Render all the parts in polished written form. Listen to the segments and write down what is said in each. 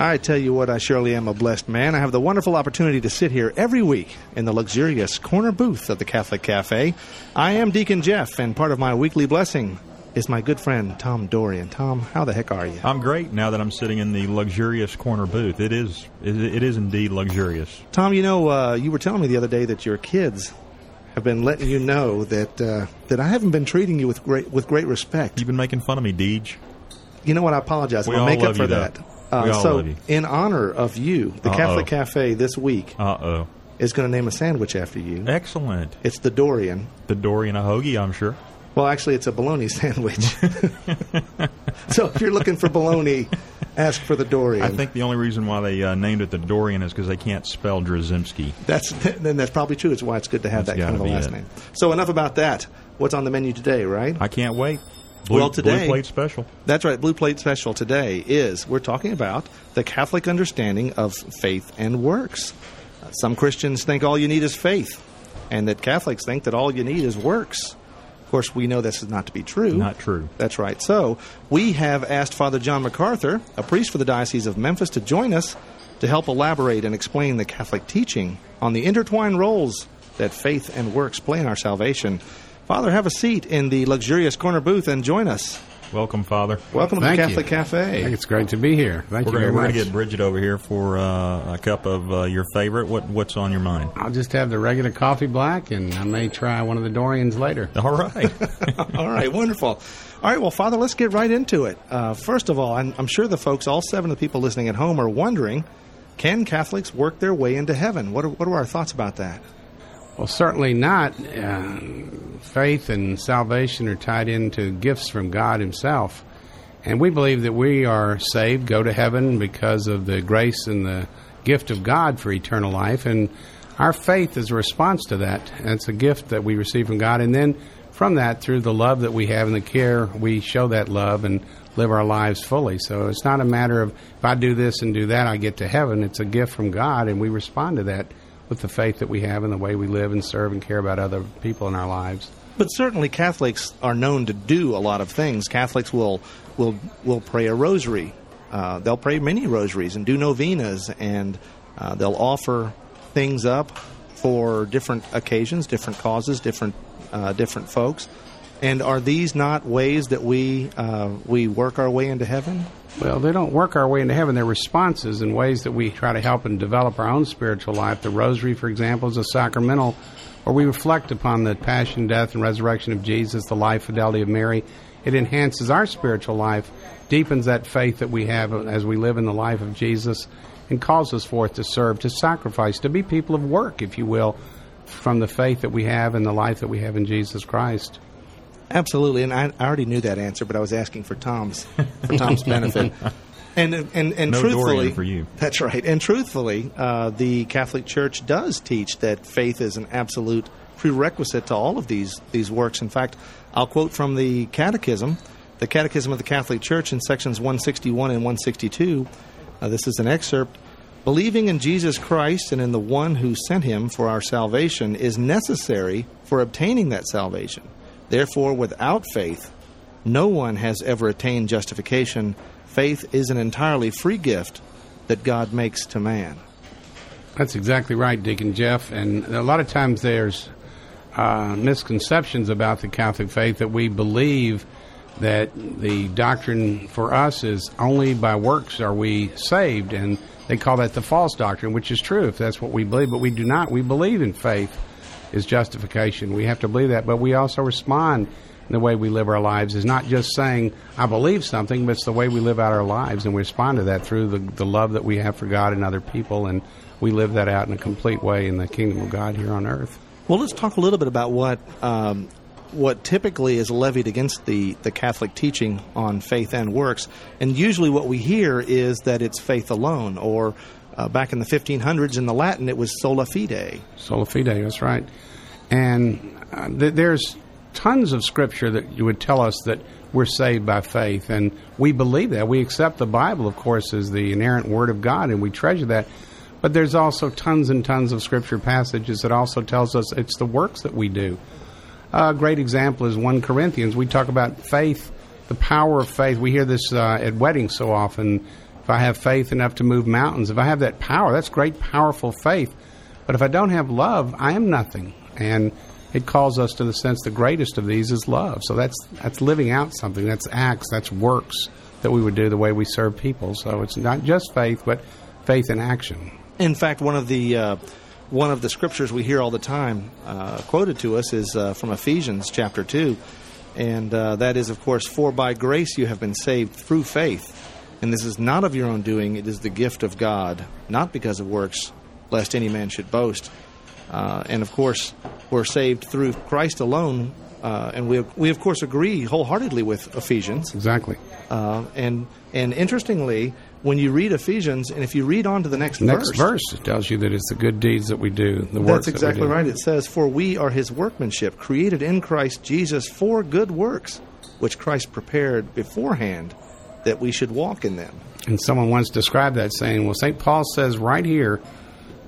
I tell you what, I surely am a blessed man. I have the wonderful opportunity to sit here every week in the luxurious corner booth of the Catholic Cafe. I am Deacon Jeff, and part of my weekly blessing is my good friend Tom Dorian. Tom, how the heck are you? I'm great now that I'm sitting in the luxurious corner booth. It is indeed luxurious. Tom, you know, you were telling me the other day that your kids have been letting you know that I haven't been treating you with great respect. You've been making fun of me, Deej. You know what? I apologize. I'll make up for that. So, in honor of you, the Catholic Cafe this week is going to name a sandwich after you. Excellent. It's the Dorian. The Dorian, a hoagie, I'm sure. Well, actually, it's a bologna sandwich. So, if you're looking for bologna, ask for the Dorian. I think the only reason why they named it the Dorian is because they can't spell Drzimski. That's probably true. It's why it's good to have that kind of a last name. So, enough about that. What's on the menu today, right? I can't wait. Today, Blue Plate Special. That's right. Blue Plate Special today we're talking about the Catholic understanding of faith and works. Some Christians think all you need is faith, and that Catholics think that all you need is works. Of course, we know this is not to be true. Not true. That's right. So we have asked Father John McArthur, a priest for the Diocese of Memphis, to join us to help elaborate and explain the Catholic teaching on the intertwined roles that faith and works play in our salvation. Father, have a seat in the luxurious corner booth and join us. Welcome, Father. Welcome to the Catholic Cafe. It's great to be here. Thank you very much. We're going to get Bridget over here for a cup of your favorite. What's on your mind? I'll just have the regular coffee black, and I may try one of the Dorians later. All right. All right, wonderful. All right, well, Father, let's get right into it. First of all, I'm sure the folks, all seven of the people listening at home, are wondering, can Catholics work their way into heaven? What are our thoughts about that? Well, certainly not. Faith and salvation are tied into gifts from God himself. And we believe that we are saved, go to heaven because of the grace and the gift of God for eternal life. And our faith is a response to that. And it's a gift that we receive from God. And then from that, through the love that we have and the care, we show that love and live our lives fully. So it's not a matter of if I do this and do that, I get to heaven. It's a gift from God, and we respond to that with the faith that we have and the way we live and serve and care about other people in our lives. But certainly Catholics are known to do a lot of things. Catholics will pray a rosary. They'll pray many rosaries and do novenas, and they'll offer things up for different occasions, different causes, different folks. And are these not ways that we work our way into heaven? Well, they don't work our way into heaven. They're responses in ways that we try to help and develop our own spiritual life. The rosary, for example, is a sacramental where we reflect upon the passion, death, and resurrection of Jesus, the life, fidelity of Mary. It enhances our spiritual life, deepens that faith that we have as we live in the life of Jesus, and calls us forth to serve, to sacrifice, to be people of work, if you will, from the faith that we have and the life that we have in Jesus Christ. Absolutely, and I already knew that answer, but I was asking for Tom's benefit. And no truthfully, Dorian for you. That's right. And truthfully, the Catholic Church does teach that faith is an absolute prerequisite to all of these works. In fact, I'll quote from the Catechism of the Catholic Church in sections 161 and 162. This is an excerpt. Believing in Jesus Christ and in the one who sent him for our salvation is necessary for obtaining that salvation. Therefore, without faith, no one has ever attained justification. Faith is an entirely free gift that God makes to man. That's exactly right, Deacon Jeff. And a lot of times there's misconceptions about the Catholic faith, that we believe that the doctrine for us is only by works are we saved. And they call that the false doctrine, which is true if that's what we believe. But we do not. We believe in faith is justification. We have to believe that, but we also respond in the way we live our lives. It's not just saying, I believe something, but it's the way we live out our lives, and we respond to that through the love that we have for God and other people, and we live that out in a complete way in the kingdom of God here on earth. Well, let's talk a little bit about what typically is levied against the Catholic teaching on faith and works, and usually what we hear is that it's faith alone, or back in the 1500s, in the Latin, it was sola fide. Sola fide, that's right. And there's tons of scripture that you would tell us that we're saved by faith, and we believe that. We accept the Bible, of course, as the inerrant Word of God, and we treasure that. But there's also tons and tons of scripture passages that also tells us it's the works that we do. A great example is 1 Corinthians. We talk about faith, the power of faith. We hear this at weddings so often. If I have faith enough to move mountains, if I have that power, that's great, powerful faith. But if I don't have love, I am nothing. And it calls us to the sense the greatest of these is love. So that's living out something. That's acts, that's works that we would do the way we serve people. So it's not just faith, but faith in action. In fact, one of the scriptures we hear all the time quoted to us is from Ephesians chapter 2, and that is, of course, "For by grace you have been saved through faith, and this is not of your own doing, it is the gift of God, not because of works, lest any man should boast." And, of course, we're saved through Christ alone, and we of course, agree wholeheartedly with Ephesians. Exactly. And interestingly, when you read Ephesians, and if you read on to the next verse, it tells you that it's the good deeds that we do, the works that we do. That's exactly right. It says, "For we are his workmanship, created in Christ Jesus for good works, which Christ prepared beforehand that we should walk in them." And someone once described that saying, well, St. Paul says right here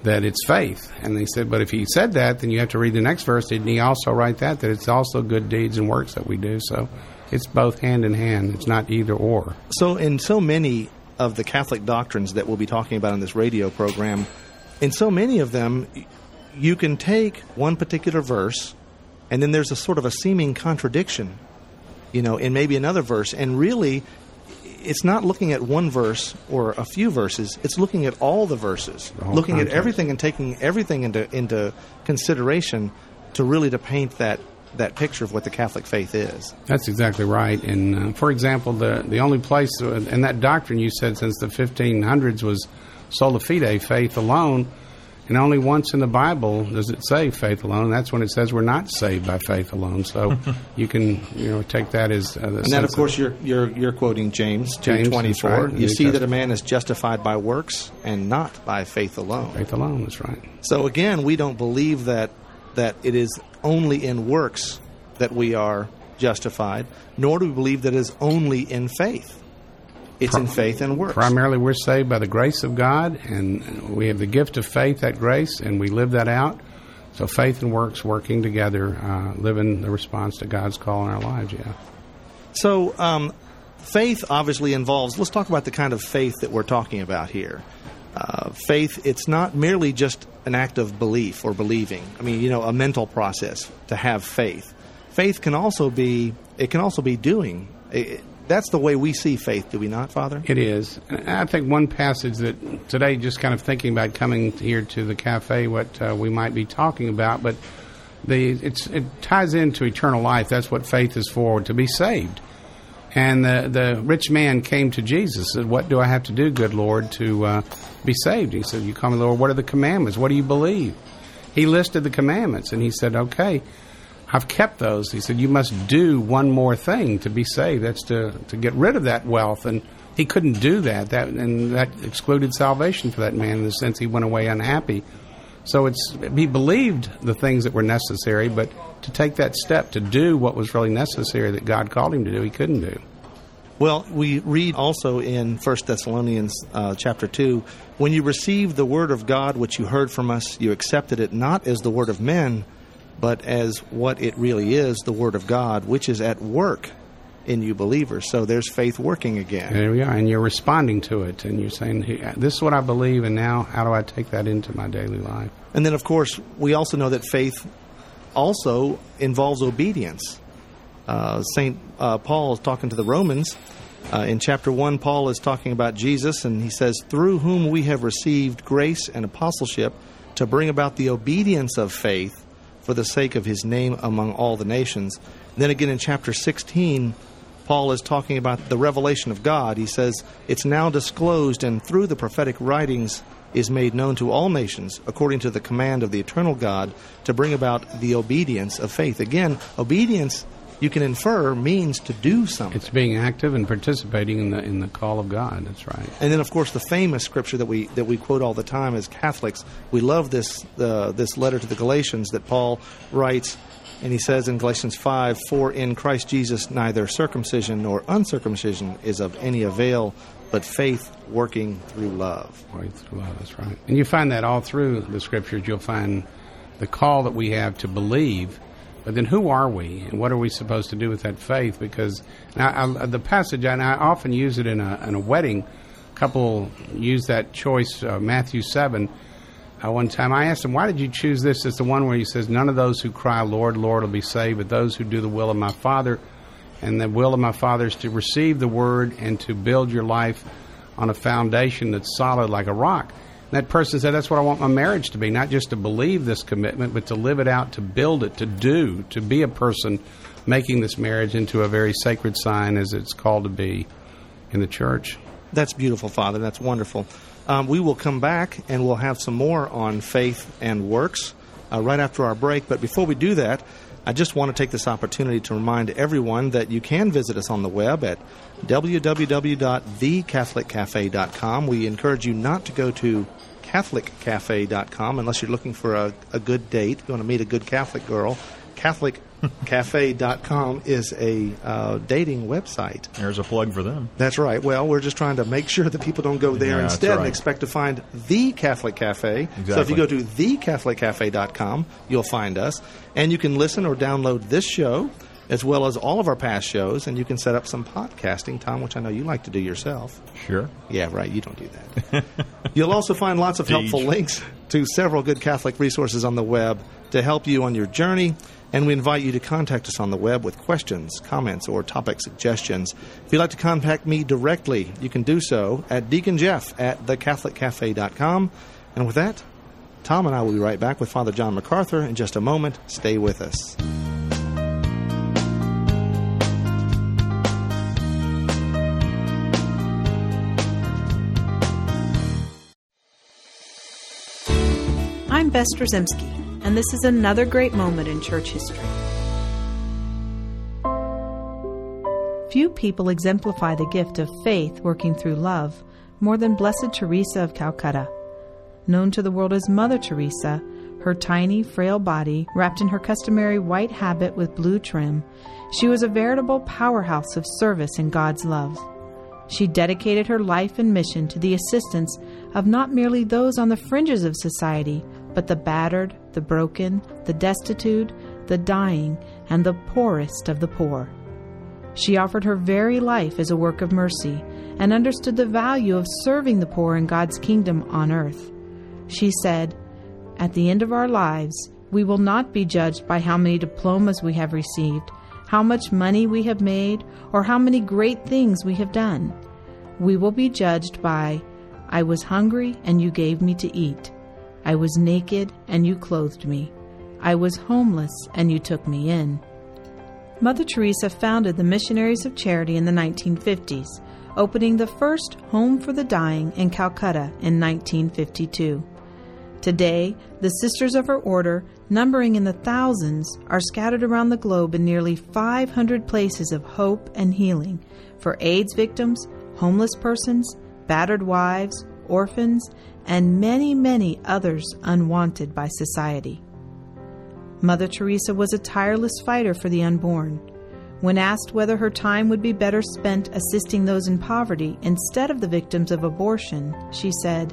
that it's faith. And they said, but if he said that, then you have to read the next verse. Didn't he also write that it's also good deeds and works that we do? So it's both hand in hand. It's not either or. So in so many of the Catholic doctrines that we'll be talking about in this radio program, in so many of them, you can take one particular verse, and then there's a sort of a seeming contradiction, in maybe another verse. And really, it's not looking at one verse or a few verses. It's looking at all the verses, looking context at everything and taking everything into consideration to really to paint that picture of what the Catholic faith is. That's exactly right. And, for example, the only place in that doctrine you said since the 1500s was sola fide, faith alone, and only once in the Bible does it say faith alone, and that's when it says we're not saved by faith alone. So you can take that as the and that, of course, you're quoting James 2:24. Right. You see that a man is justified by works and not by faith alone. Faith alone, that's right. So again, we don't believe that it is only in works that we are justified, nor do we believe that it is only in faith. It's in faith and works. Primarily, we're saved by the grace of God, and we have the gift of faith, that grace, and we live that out. So faith and works working together, living the response to God's call in our lives, yeah. So faith obviously involves, let's talk about the kind of faith that we're talking about here. Faith, it's not merely just an act of belief or believing. I mean, a mental process to have faith. Faith can also be, doing. That's the way we see faith, do we not, Father? It is. And I think one passage that today, just kind of thinking about coming here to the cafe, what we might be talking about, but it ties into eternal life. That's what faith is for, to be saved. And the rich man came to Jesus and said, "What do I have to do, good Lord, to be saved?" He said, "You call me Lord. What are the commandments? What do you believe?" He listed the commandments, and he said, "Okay, I've kept those." He said, "You must do one more thing to be saved. That's to get rid of that wealth." And he couldn't do that. And that excluded salvation for that man in the sense he went away unhappy. So he believed the things that were necessary, but to take that step to do what was really necessary that God called him to do, he couldn't do. Well, we read also in 1 Thessalonians chapter 2, "When you received the word of God which you heard from us, you accepted it not as the word of men, but as what it really is, the word of God, which is at work in you believers." So there's faith working again. There we are, and you're responding to it, and you're saying, this is what I believe, and now how do I take that into my daily life? And then, of course, we also know that faith also involves obedience. St. Paul is talking to the Romans. In chapter 1, Paul is talking about Jesus, and he says, "Through whom we have received grace and apostleship to bring about the obedience of faith for the sake of his name among all the nations." And then again in chapter 16, Paul is talking about the revelation of God. He says, "It's now disclosed and through the prophetic writings is made known to all nations according to the command of the eternal God to bring about the obedience of faith." Again, obedience, you can infer, means to do something. It's being active and participating in the call of God. That's right. And then, of course, the famous scripture that we quote all the time as Catholics. We love this letter to the Galatians that Paul writes, And he says in Galatians 5, "For in Christ Jesus neither circumcision nor uncircumcision is of any avail, but faith working through love." Right, through love, that's right. And you find that all through the Scriptures. You'll find the call that we have to believe, but then who are we, and what are we supposed to do with that faith? Because the passage, and I often use it in a wedding, a couple use that choice, Matthew 7. One time I asked him, why did you choose this? It's the one where he says, none of those who cry, Lord, Lord, will be saved, but those who do the will of my Father. And the will of my Father is to receive the Word and to build your life on a foundation that's solid like a rock. And that person said, that's what I want my marriage to be, not just to believe this commitment, but to live it out, to build it, to do, to be a person making this marriage into a very sacred sign as it's called to be in the church. That's beautiful, Father. That's wonderful. We will come back and we'll have some more on faith and works right after our break. But before we do that, I just want to take this opportunity to remind everyone that you can visit us on the web at www.thecatholiccafe.com. We encourage you not to go to catholiccafe.com unless you're looking for a good date. You want to meet a good Catholic girl. CatholicCafe.com is a dating website. There's a plug for them. That's right. Well, we're just trying to make sure that people don't go there instead and expect to find The Catholic Cafe. Exactly. So if you go to TheCatholicCafe.com, you'll find us. And you can listen or download this show as well as all of our past shows, and you can set up some podcasting, Tom, which I know you like to do yourself. Sure. Yeah, right. You don't do that. You'll also find lots of helpful links to several good Catholic resources on the web to help you on your journey. And we invite you to contact us on the web with questions, comments, or topic suggestions. If you'd like to contact me directly, you can do so at deaconjeff@thecatholiccafe.com. And with that, Tom and I will be right back with Father John McArthur in just a moment. Stay with us. I'm Bess Drzimski, and this is another great moment in church history. Few people exemplify the gift of faith working through love more than Blessed Teresa of Calcutta. Known to the world as Mother Teresa, her tiny, frail body, wrapped in her customary white habit with blue trim, she was a veritable powerhouse of service in God's love. She dedicated her life and mission to the assistance of not merely those on the fringes of society, but the battered, the broken, the destitute, the dying, and the poorest of the poor. She offered her very life as a work of mercy and understood the value of serving the poor in God's kingdom on earth. She said, "At the end of our lives, we will not be judged by how many diplomas we have received, how much money we have made, or how many great things we have done. We will be judged by, 'I was hungry and you gave me to eat. I was naked, and you clothed me. I was homeless, and you took me in.'" Mother Teresa founded the Missionaries of Charity in the 1950s, opening the first Home for the Dying in Calcutta in 1952. Today, the Sisters of her order, numbering in the thousands, are scattered around the globe in nearly 500 places of hope and healing for AIDS victims, homeless persons, battered wives, orphans, and many, many others unwanted by society. Mother Teresa was a tireless fighter for the unborn. When asked whether her time would be better spent assisting those in poverty instead of the victims of abortion, she said,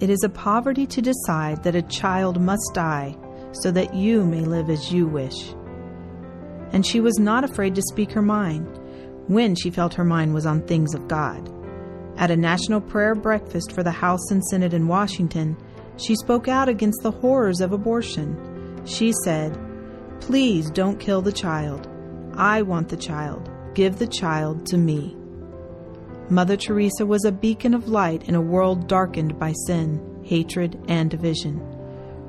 "It is a poverty to decide that a child must die so that you may live as you wish." And she was not afraid to speak her mind when she felt her mind was on things of God. At a national prayer breakfast for the House and Senate in Washington, she spoke out against the horrors of abortion. She said, "Please don't kill the child. I want the child. Give the child to me." Mother Teresa was a beacon of light in a world darkened by sin, hatred, and division.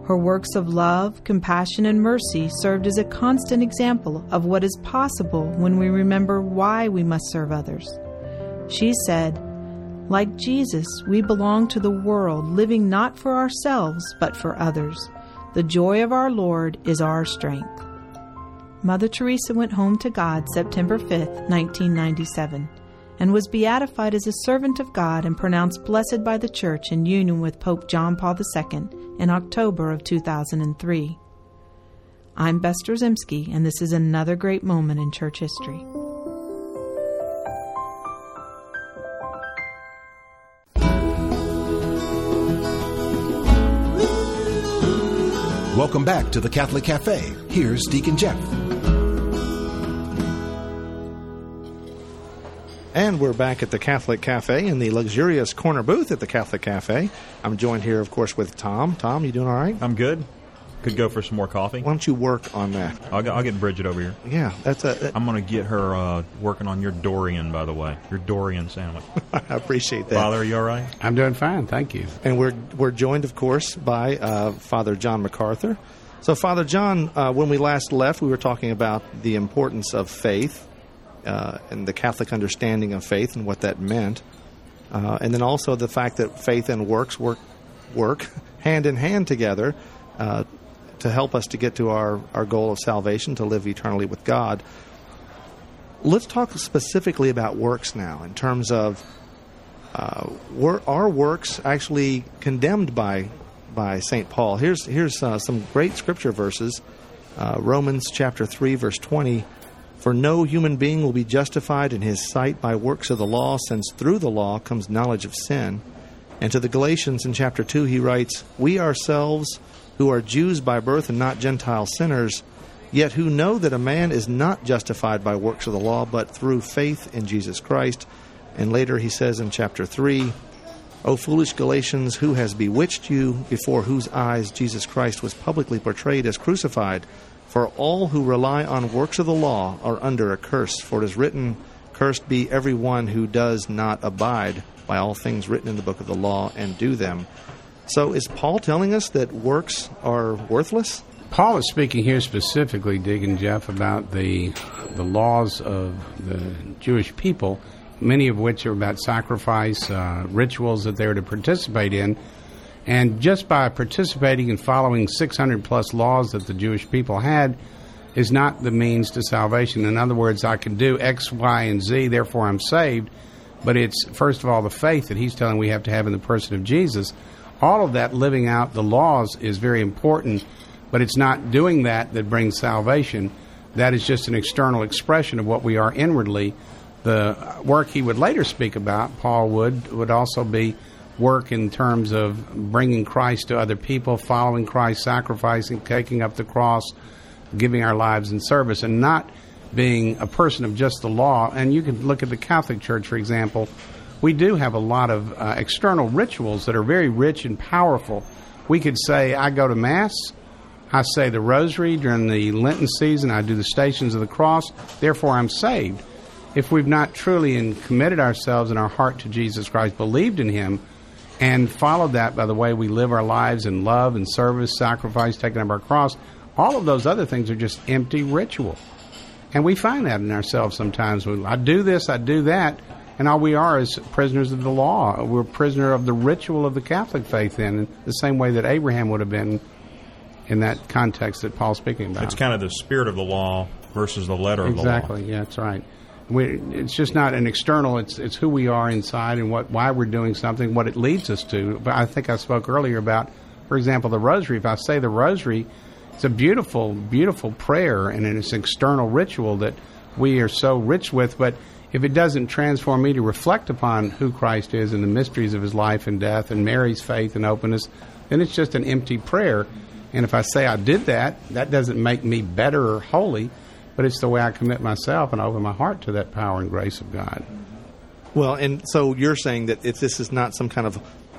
Her works of love, compassion, and mercy served as a constant example of what is possible when we remember why we must serve others. She said, "Like Jesus, we belong to the world, living not for ourselves, but for others. The joy of our Lord is our strength." Mother Teresa went home to God September 5, 1997, and was beatified as a servant of God and pronounced blessed by the Church in union with Pope John Paul II in October of 2003. I'm Bess Drzimski, and this is another great moment in church history. Welcome back to the Catholic Cafe. Here's Deacon Jeff. And we're back at the Catholic Cafe in the luxurious corner booth at the Catholic Cafe. I'm joined here, of course, with Tom. Tom, you doing all right? I'm good. Could go for some more coffee. Why don't you work on that? I'll get Bridget over here. Yeah, that's I'm going to get her working on your Dorian, by the way. Your Dorian sandwich. I appreciate that. Father, are you all right? I'm doing fine, thank you. And we're joined, of course, by Father John McArthur. So, Father John, when we last left, we were talking about the importance of faith and the Catholic understanding of faith and what that meant, and then also the fact that faith and works work hand in hand together. To help us to get to our goal of salvation, to live eternally with God. Let's talk specifically about works now in terms of are works actually condemned by St. Paul? Here's some great scripture verses. Romans chapter 3, verse 20, "For no human being will be justified in his sight by works of the law, since through the law comes knowledge of sin." And to the Galatians in chapter 2, he writes, "We ourselves, who are Jews by birth and not Gentile sinners, yet who know that a man is not justified by works of the law, but through faith in Jesus Christ." And later he says in chapter 3, "O foolish Galatians, who has bewitched you, before whose eyes Jesus Christ was publicly portrayed as crucified? For all who rely on works of the law are under a curse, for it is written, 'Cursed be every one who does not abide by all things written in the book of the law and do them.'" So is Paul telling us that works are worthless? Paul is speaking here specifically, Deacon Jeff, about the laws of the Jewish people, many of which are about sacrifice, rituals that they're to participate in. And just by participating and following 600-plus laws that the Jewish people had is not the means to salvation. In other words, I can do X, Y, and Z, therefore I'm saved. But it's, first of all, the faith that he's telling we have to have in the person of Jesus. All of that, living out the laws, is very important, but it's not doing that that brings salvation. That is just an external expression of what we are inwardly. The work he would later speak about, Paul would also be work in terms of bringing Christ to other people, following Christ, sacrificing, taking up the cross, giving our lives in service, and not being a person of just the law. And you can look at the Catholic Church, for example. We do have a lot of external rituals that are very rich and powerful. We could say, I go to Mass, I say the Rosary during the Lenten season, I do the Stations of the Cross, therefore I'm saved. If we've not truly committed ourselves in our heart to Jesus Christ, believed in Him, and followed that by the way we live our lives in love and service, sacrifice, taking up our cross, all of those other things are just empty ritual. And we find that in ourselves sometimes. I do this, I do that. And all we are is prisoners of the law. We're a prisoner of the ritual of the Catholic faith in the same way that Abraham would have been in that context that Paul's speaking about. It's kind of the spirit of the law versus the letter of the law. Exactly, yeah, that's right. It's just not an external, it's who we are inside and why we're doing something, what it leads us to. But I think I spoke earlier about, for example, the Rosary. If I say the Rosary, it's a beautiful, beautiful prayer, and it's an external ritual that we are so rich with, but if it doesn't transform me to reflect upon who Christ is and the mysteries of His life and death and Mary's faith and openness, then it's just an empty prayer. And if I say I did that, that doesn't make me better or holy, but it's the way I commit myself and open my heart to that power and grace of God. Well, and so you're saying that if this is not some kind of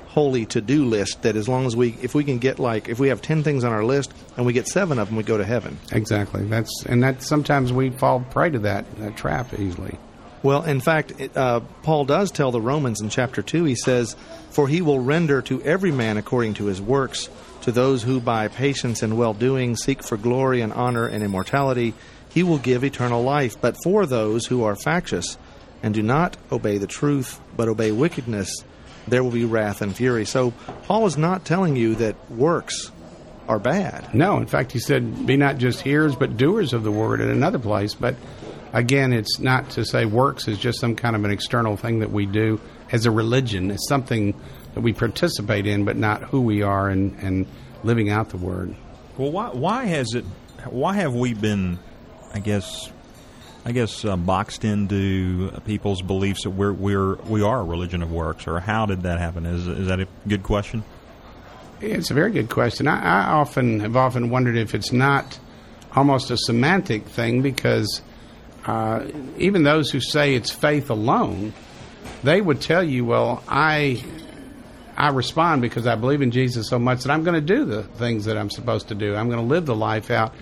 holy to-do list, that as long as if we have 10 things on our list and we get 7 of them, we go to heaven. Exactly. That's sometimes we fall prey to that trap easily. Well, in fact, Paul does tell the Romans in chapter 2, he says, "For he will render to every man according to his works, to those who by patience and well-doing seek for glory and honor and immortality, he will give eternal life. But for those who are factious and do not obey the truth, but obey wickedness, there will be wrath and fury." So Paul is not telling you that works are bad. No, in fact, he said, "Be not just hearers, but doers of the word," in another place, but again, it's not to say works is just some kind of an external thing that we do as a religion. It's something that we participate in, but not who we are and living out the Word. Well, why has it why have we been, I guess, boxed into people's beliefs that we are a religion of works, or how did that happen? Is that a good question? It's a very good question. I often wondered if it's not almost a semantic thing, because even those who say it's faith alone, they would tell you, well, I respond because I believe in Jesus so much that I'm going to do the things that I'm supposed to do. I'm going to live the life out.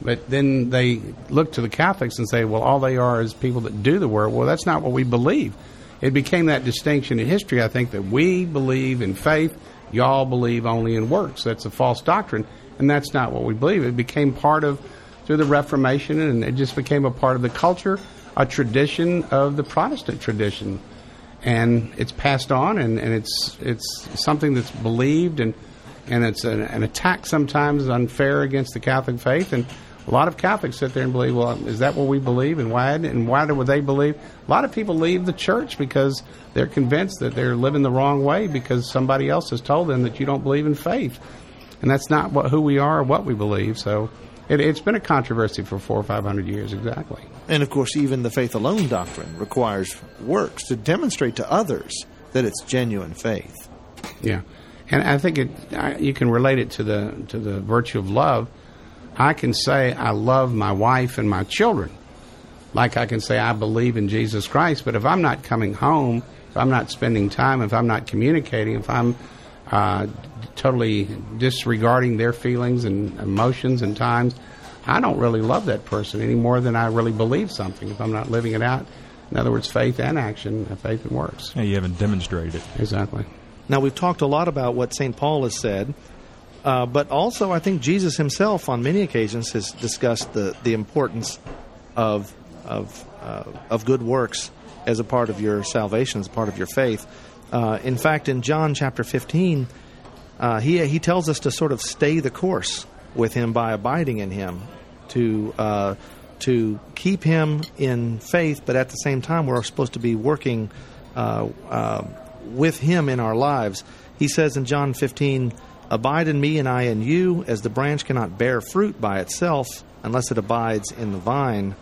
But then they look to the Catholics and say, well, all they are is people that do the work. Well, that's not what we believe. It became that distinction in history, I think, that we believe in faith, y'all believe only in works. That's a false doctrine, and that's not what we believe. It became part of, through the Reformation, and it just became a part of the culture, a tradition of the Protestant tradition. And it's passed on, and it's something that's believed, and it's an attack sometimes unfair against the Catholic faith. And a lot of Catholics sit there and believe, well, is that what we believe, and why do they believe? A lot of people leave the church because they're convinced that they're living the wrong way because somebody else has told them that you don't believe in faith. And that's not who we are or what we believe, so... It's been a controversy for 400 or 500 years, exactly. And, of course, even the faith alone doctrine requires works to demonstrate to others that it's genuine faith. Yeah. And I think you can relate it to the virtue of love. I can say I love my wife and my children. Like I can say I believe in Jesus Christ, but if I'm not coming home, if I'm not spending time, if I'm not communicating, if I'm... totally disregarding their feelings and emotions and times, I don't really love that person any more than I really believe something if I'm not living it out. In other words, faith and action, faith and works. Yeah, you haven't demonstrated it. Exactly. Now, we've talked a lot about what St. Paul has said, but also I think Jesus himself on many occasions has discussed the importance of good works as a part of your salvation, as a part of your faith. In fact, in John chapter 15, he tells us to sort of stay the course with him by abiding in him, to keep him in faith, but at the same time we're supposed to be working with him in our lives. He says in John 15, "Abide in me and I in you, as the branch cannot bear fruit by itself unless it abides in the vine.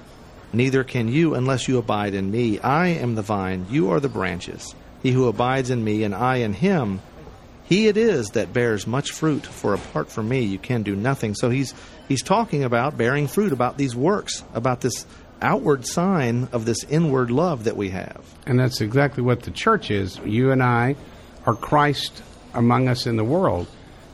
Neither can you unless you abide in me. I am the vine, you are the branches. He who abides in me and I in him, he it is that bears much fruit, for apart from me you can do nothing." So he's talking about bearing fruit, about these works, about this outward sign of this inward love that we have. And that's exactly what the church is. You and I are Christ among us in the world.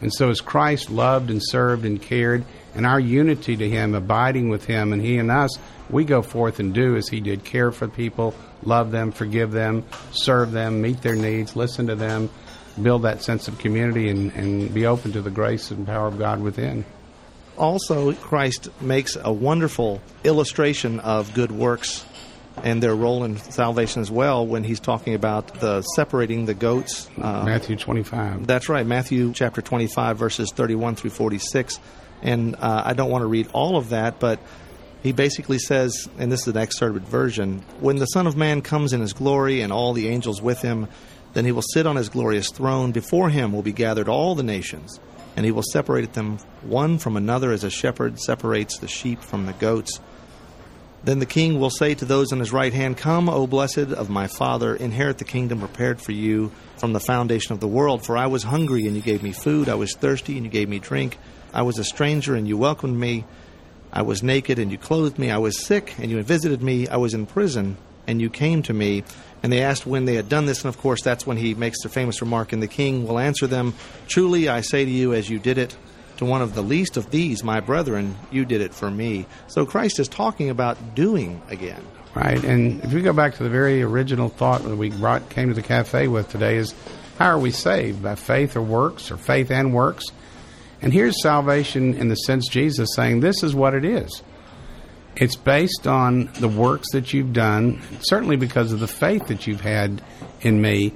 And so as Christ loved and served and cared, and our unity to him, abiding with him, and he and us, we go forth and do as he did, care for people, love them, forgive them, serve them, meet their needs, listen to them, build that sense of community, and be open to the grace and power of God within. Also, Christ makes a wonderful illustration of good works and their role in salvation as well when he's talking about the separating the goats. Matthew 25. That's right, Matthew chapter 25, verses 31 through 46. And I don't want to read all of that, but he basically says, and this is an excerpted version, "When the Son of Man comes in his glory and all the angels with him, then he will sit on his glorious throne. Before him will be gathered all the nations, and he will separate them one from another as a shepherd separates the sheep from the goats. Then the king will say to those on his right hand, 'Come, O blessed of my Father, inherit the kingdom prepared for you from the foundation of the world. For I was hungry, and you gave me food. I was thirsty, and you gave me drink. I was a stranger, and you welcomed me. I was naked, and you clothed me. I was sick, and you visited me. I was in prison, and you came to me.'" And they asked when they had done this, and of course that's when he makes the famous remark, "And the king will answer them, 'Truly I say to you, as you did it to one of the least of these, my brethren, you did it for me.'" So Christ is talking about doing again. Right, and if we go back to the very original thought that we came to the cafe with today is, how are we saved? By faith or works, or faith and works? And here's salvation in the sense Jesus saying, this is what it is. It's based on the works that you've done, certainly because of the faith that you've had in me.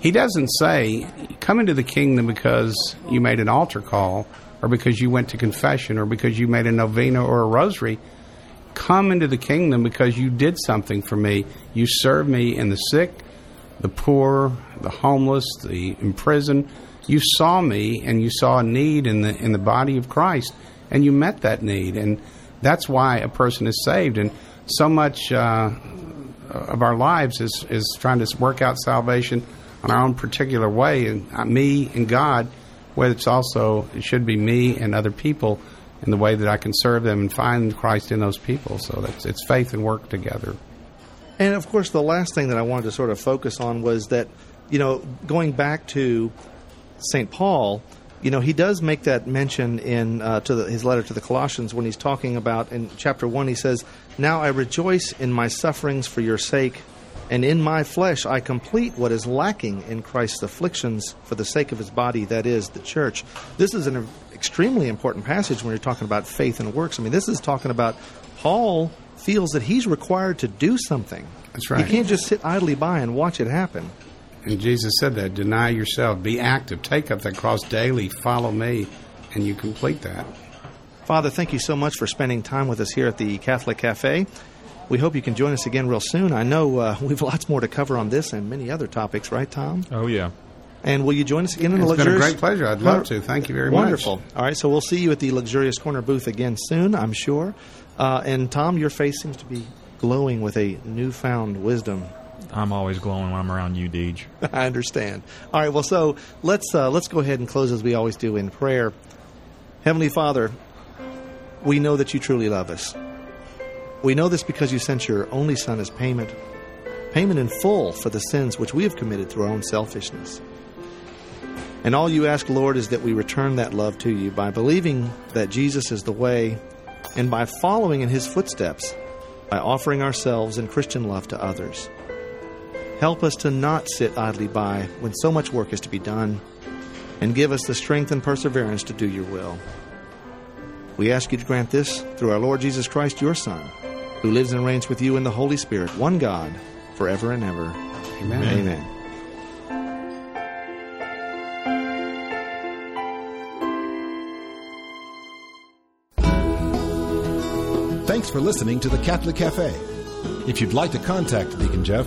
He doesn't say, come into the kingdom because you made an altar call, or because you went to confession, or because you made a novena or a rosary. Come into the kingdom because you did something for me. You served me in the sick, the poor, the homeless, the imprisoned. You saw me, and you saw a need in the body of Christ, and you met that need. And that's why a person is saved. And so much of our lives is trying to work out salvation in our own particular way, and me and God, whether it's also, it should be me and other people and the way that I can serve them and find Christ in those people. So that's, it's faith and work together. And, of course, the last thing that I wanted to sort of focus on was that, you know, going back to St. Paul, you know, he does make that mention in his letter to the Colossians when he's talking about, in chapter 1, he says, "Now I rejoice in my sufferings for your sake, and in my flesh I complete what is lacking in Christ's afflictions for the sake of his body, that is, the church." This is an extremely important passage when you're talking about faith and works. I mean, this is talking about Paul feels that he's required to do something. That's right. He can't just sit idly by and watch it happen. And Jesus said that, deny yourself, be active, take up that cross daily, follow me, and you complete that. Father, thank you so much for spending time with us here at the Catholic Cafe. We hope you can join us again real soon. I know we have lots more to cover on this and many other topics, right, Tom? Oh, yeah. And will you join us again in the luxurious... It's been a great pleasure. I'd love to. Thank you very much. Wonderful. All right, so we'll see you at the Luxurious Corner booth again soon, I'm sure. And, Tom, your face seems to be glowing with a newfound wisdom. I'm always glowing when I'm around you, Deej. I understand. All right, well, so let's go ahead and close as we always do in prayer. Heavenly Father, we know that you truly love us. We know this because you sent your only Son as payment in full for the sins which we have committed through our own selfishness. And all you ask, Lord, is that we return that love to you by believing that Jesus is the way and by following in his footsteps, by offering ourselves in Christian love to others. Help us to not sit idly by when so much work is to be done, and give us the strength and perseverance to do your will. We ask you to grant this through our Lord Jesus Christ, your Son, who lives and reigns with you in the Holy Spirit, one God, forever and ever. Amen. Amen. Amen. Thanks for listening to the Catholic Cafe. If you'd like to contact Deacon Jeff,